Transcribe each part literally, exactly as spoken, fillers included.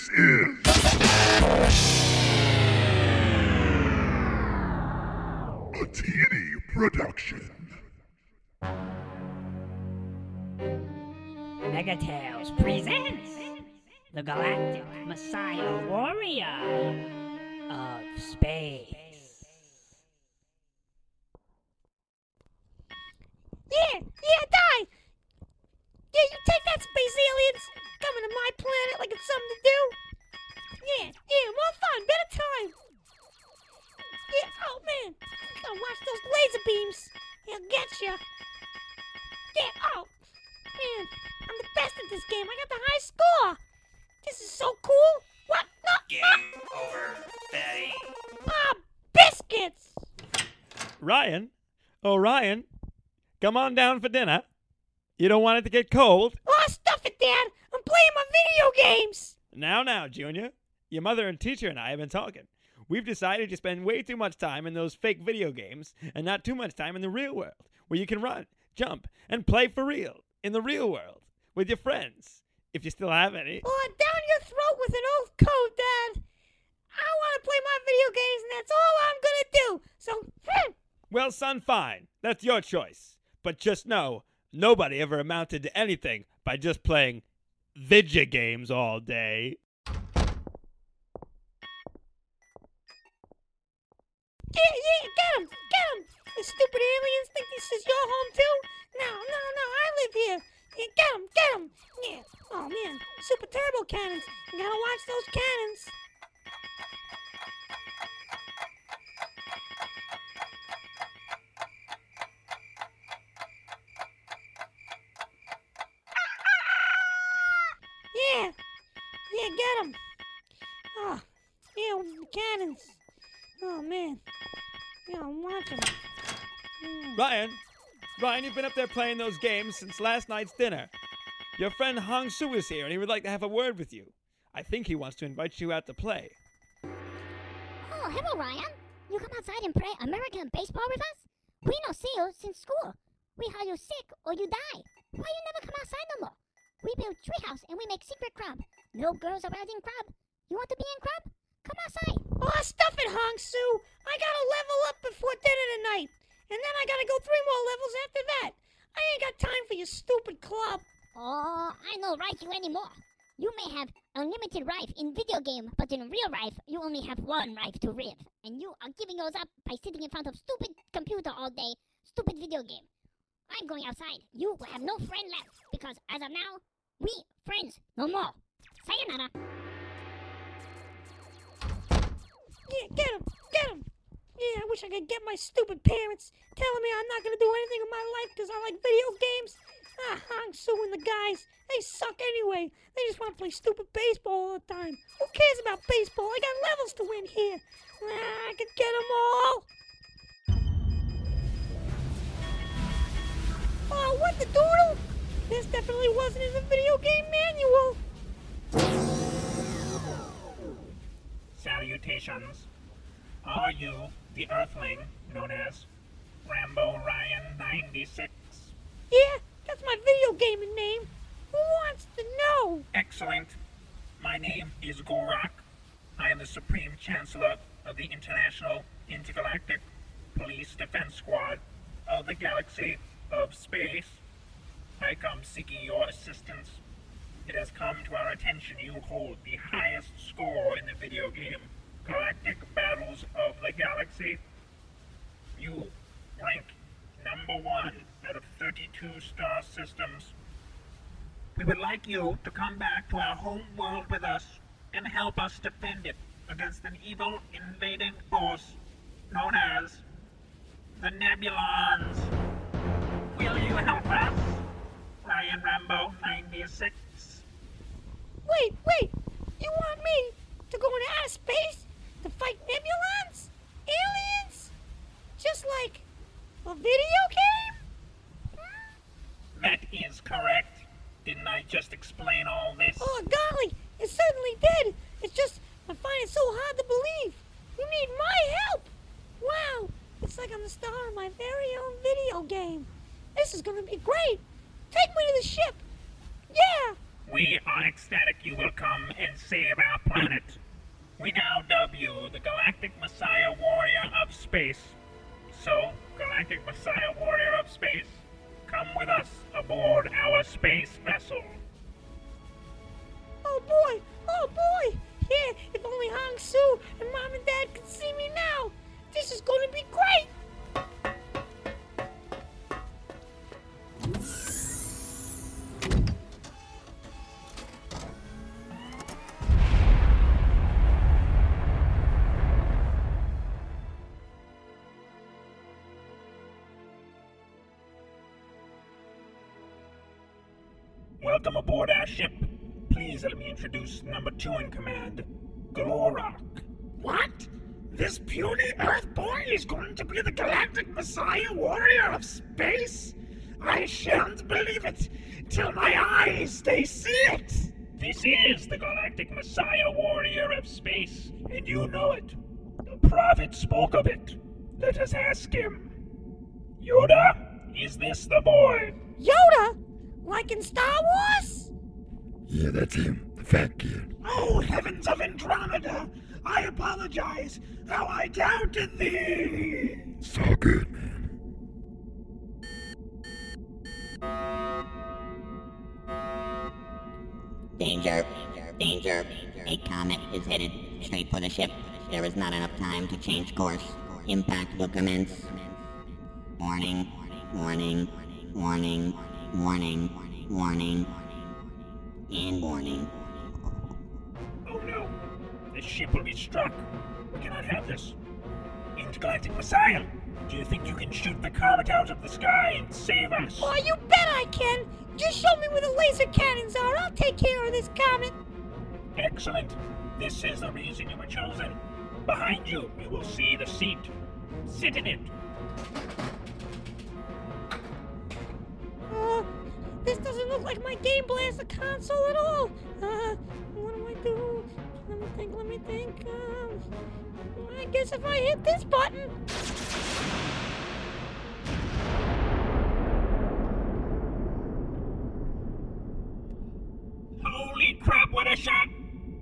This is a T D production. Megatales presents the Galactic Messiah Warrior of Space. Yeah, yeah, die! Yeah, you take that, space aliens! Coming to my planet like it's something to do! Yeah, yeah, more fun, better time! Yeah, oh man! Don't watch those laser beams! They'll get ya! Yeah, oh! Man, I'm the best at this game! I got the high score! This is so cool! What? No! Game ah. over, Betty! Ah, biscuits! Ryan? Oh, Ryan! Come on down for dinner! You don't want it to get cold! Oh, stuff it, Dad! I'm playing my video games! Now, now, Junior. Your mother and teacher and I have been talking. We've decided to spend way too much time in those fake video games and not too much time in the real world, where you can run, jump, and play for real in the real world with your friends, if you still have any. Well, I'm down your throat with an old code, Dad. I want to play my video games, and that's all I'm going to do. So, well, son, fine. That's your choice. But just know, nobody ever amounted to anything by just playing video games all day. Yeah, yeah, get him, get him! The stupid aliens think this is your home too? No, no, no, I live here. Yeah, get him, get him! Yeah. Oh man, super turbo cannons. You gotta watch those cannons. Yeah, yeah, get him! Oh, yeah, with the cannons. Oh man. Yeah, I'm watching. Mm. Ryan, Ryan, you've been up there playing those games since last night's dinner. Your friend Hong Su is here, and he would like to have a word with you. I think he wants to invite you out to play. Oh, hello, Ryan. You come outside and play American baseball with us? We no see you since school. We hear you sick or you die. Why you never come outside no more? We build treehouse and we make secret club. No girls around in club. You want to be in club? Come outside. Oh, stuff it, Hong Su. I gotta level up before dinner tonight. And then I gotta go three more levels after that. I ain't got time for your stupid club. Oh, I know right you anymore. You may have unlimited life in video game, but in real life, you only have one life to live. And you are giving yours up by sitting in front of stupid computer all day, stupid video game. I'm going outside. You will have no friend left, because as of now, we friends no more. Sayonara. Yeah, get him, get him. Yeah, I wish I could get my stupid parents telling me I'm not going to do anything in my life because I like video games. Ah, Hong Su and the guys, they suck anyway. They just want to play stupid baseball all the time. Who cares about baseball? I got levels to win here. Ah, I could get them all. Oh, what the doodle? This definitely wasn't in the video game manual. Salutations. Are you the Earthling known as Rambo Ryan ninety-six? Yeah, that's my video gaming name. Who wants to know? Excellent. My name is Gorak. I am the Supreme Chancellor of the International Intergalactic Police Defense Squad of the Galaxy of Space. I come seeking your assistance. It has come to our attention you hold the highest score in the video game, Galactic Battles of the Galaxy. You rank number one out of thirty-two star systems. We would like you to come back to our home world with us and help us defend it against an evil invading force known as the Nebulons. Will you help us? Ryan Rambo ninety-six. Wait, wait! You want me to go into outer space to fight Nebulons? Aliens? Just like a video game? Hmm? That is correct. Didn't I just explain all this? Oh, golly! It certainly did! It's just, I find it so hard to believe! You need my help! Wow! It's like I'm the star of my very own video game! This is gonna be great! Take me to the ship! Yeah! We are ecstatic you will come and save our planet. We now dub you the Galactic Messiah Warrior of Space. So, Galactic Messiah Warrior of Space, come with us aboard our space vessel. Oh boy, oh boy! Yeah, if only Hong Su and Mom and Dad could see me now! This is gonna be great! Welcome aboard our ship. Please let me introduce number two in command, Glorok. What? This puny Earthborn is going to be the Galactic Messiah Warrior of Space? I shan't believe it till my eyes, they see it! This is the Galactic Messiah Warrior of Space, and you know it. The Prophet spoke of it. Let us ask him. Yoda, is this the boy? Yoda? Like in Star Wars? Yeah, that's him, the fat kid. Oh, heavens of Andromeda! I apologize, how I doubted thee! It's all good, man. Danger, danger. A comet is headed straight for the ship. There is not enough time to change course. Impact will commence. Warning, warning, warning. Warning, warning, and warning. Oh no! This ship will be struck. We cannot have this. Intergalactic Messiah, do you think you can shoot the comet out of the sky and save us? Oh, you bet I can! Just show me where the laser cannons are. I'll take care of this comet. Excellent. This is the reason you were chosen. Behind you, you will see the seat. Sit in it. This doesn't look like my Game Blaster console at all. Uh, what do I do? Let me think, let me think. Um, I guess if I hit this button... Holy crap, what a shot!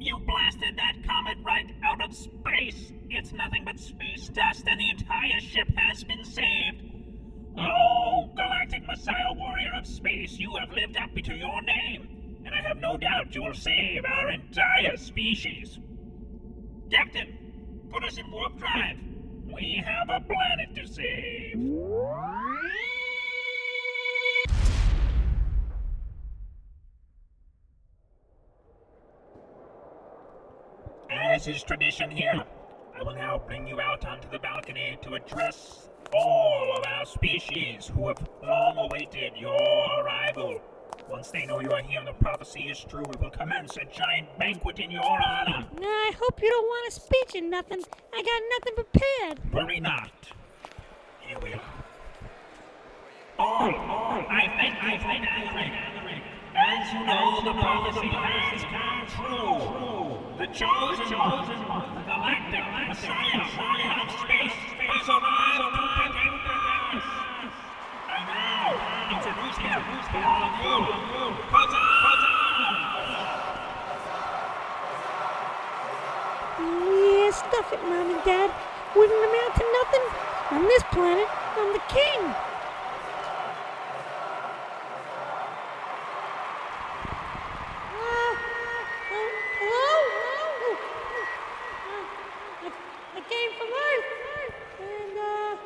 You blasted that comet right out of space. It's nothing but space dust and the entire ship has been saved. Oh, Galactic Messiah Warrior of Space, you have lived up to your name, and I have no doubt you will save our entire species. Captain, put us in warp drive. We have a planet to save. As is tradition here, I will now bring you out onto the balcony to address all of our species who have long awaited your arrival. Once they know you are here and the prophecy is true, we will commence a giant banquet in your honor. Nah, I hope you don't want a speech or nothing. I got nothing prepared. Worry not. Here we are. All, all, I thank you for gathering. As you know, the prophecy has come true. The chosen one, the Galactic Messiah, Warrior of Space, has arrived. Introduce him, to all of you, yeah, stuff it, Mom and Dad. Wouldn't amount to nothing. On this planet, I'm the king. Uh, uh, hello? Hello? Uh, I, I came from Earth. And, uh...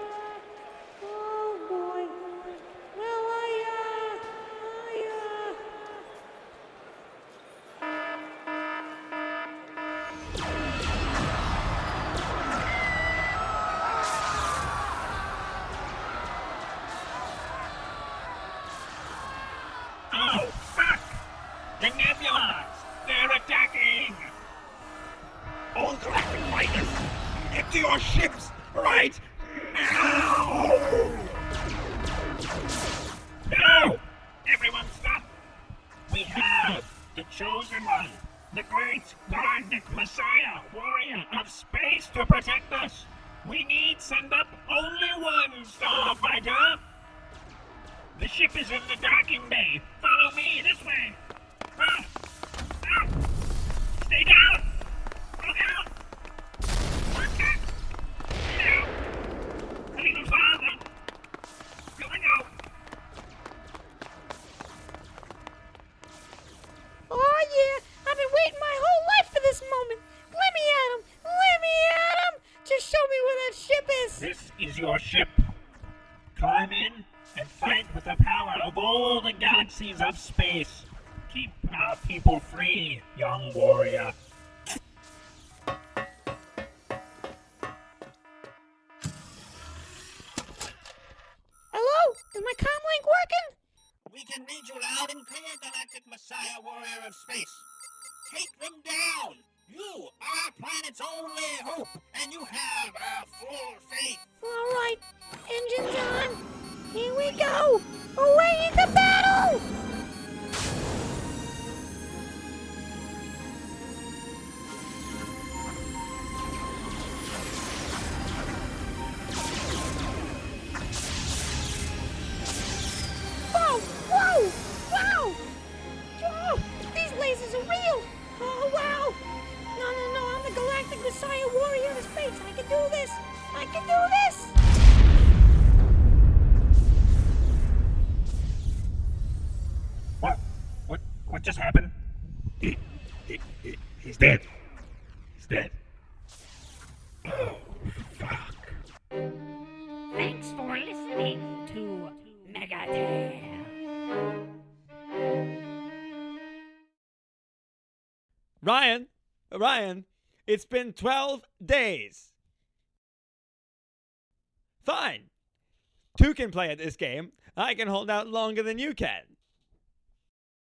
The Nebulons! They're attacking! All Galactic Fighters! Get to your ships right now! Now! Everyone stop! We have the Chosen One, the great Galactic Messiah, Warrior of Space, to protect us! We need send up only one starfighter! The ship is in the docking bay! Follow me this way! Ah! Ah! Stay down! Look out! Look out! Help! I need to find them! Going out! Oh yeah! I've been waiting my whole life for this moment! Let me at him! Let me at him! Just show me where that ship is! This is your ship. Climb in and fight with the power of all the galaxies of space. Keep our people free, young warrior. Hello? Is my comlink working? We can read you loud and clear, Galactic Messiah Warrior of Space. Take them down! You are our planet's only hope, and you have our full faith. All right, engines on. Here we go. Away into battle! Just happened? He, he, he, he's dead. He's dead. Oh, fuck. Thanks for listening to Megatales. Ryan, Ryan, it's been twelve days. Fine. Two can play at this game. I can hold out longer than you can.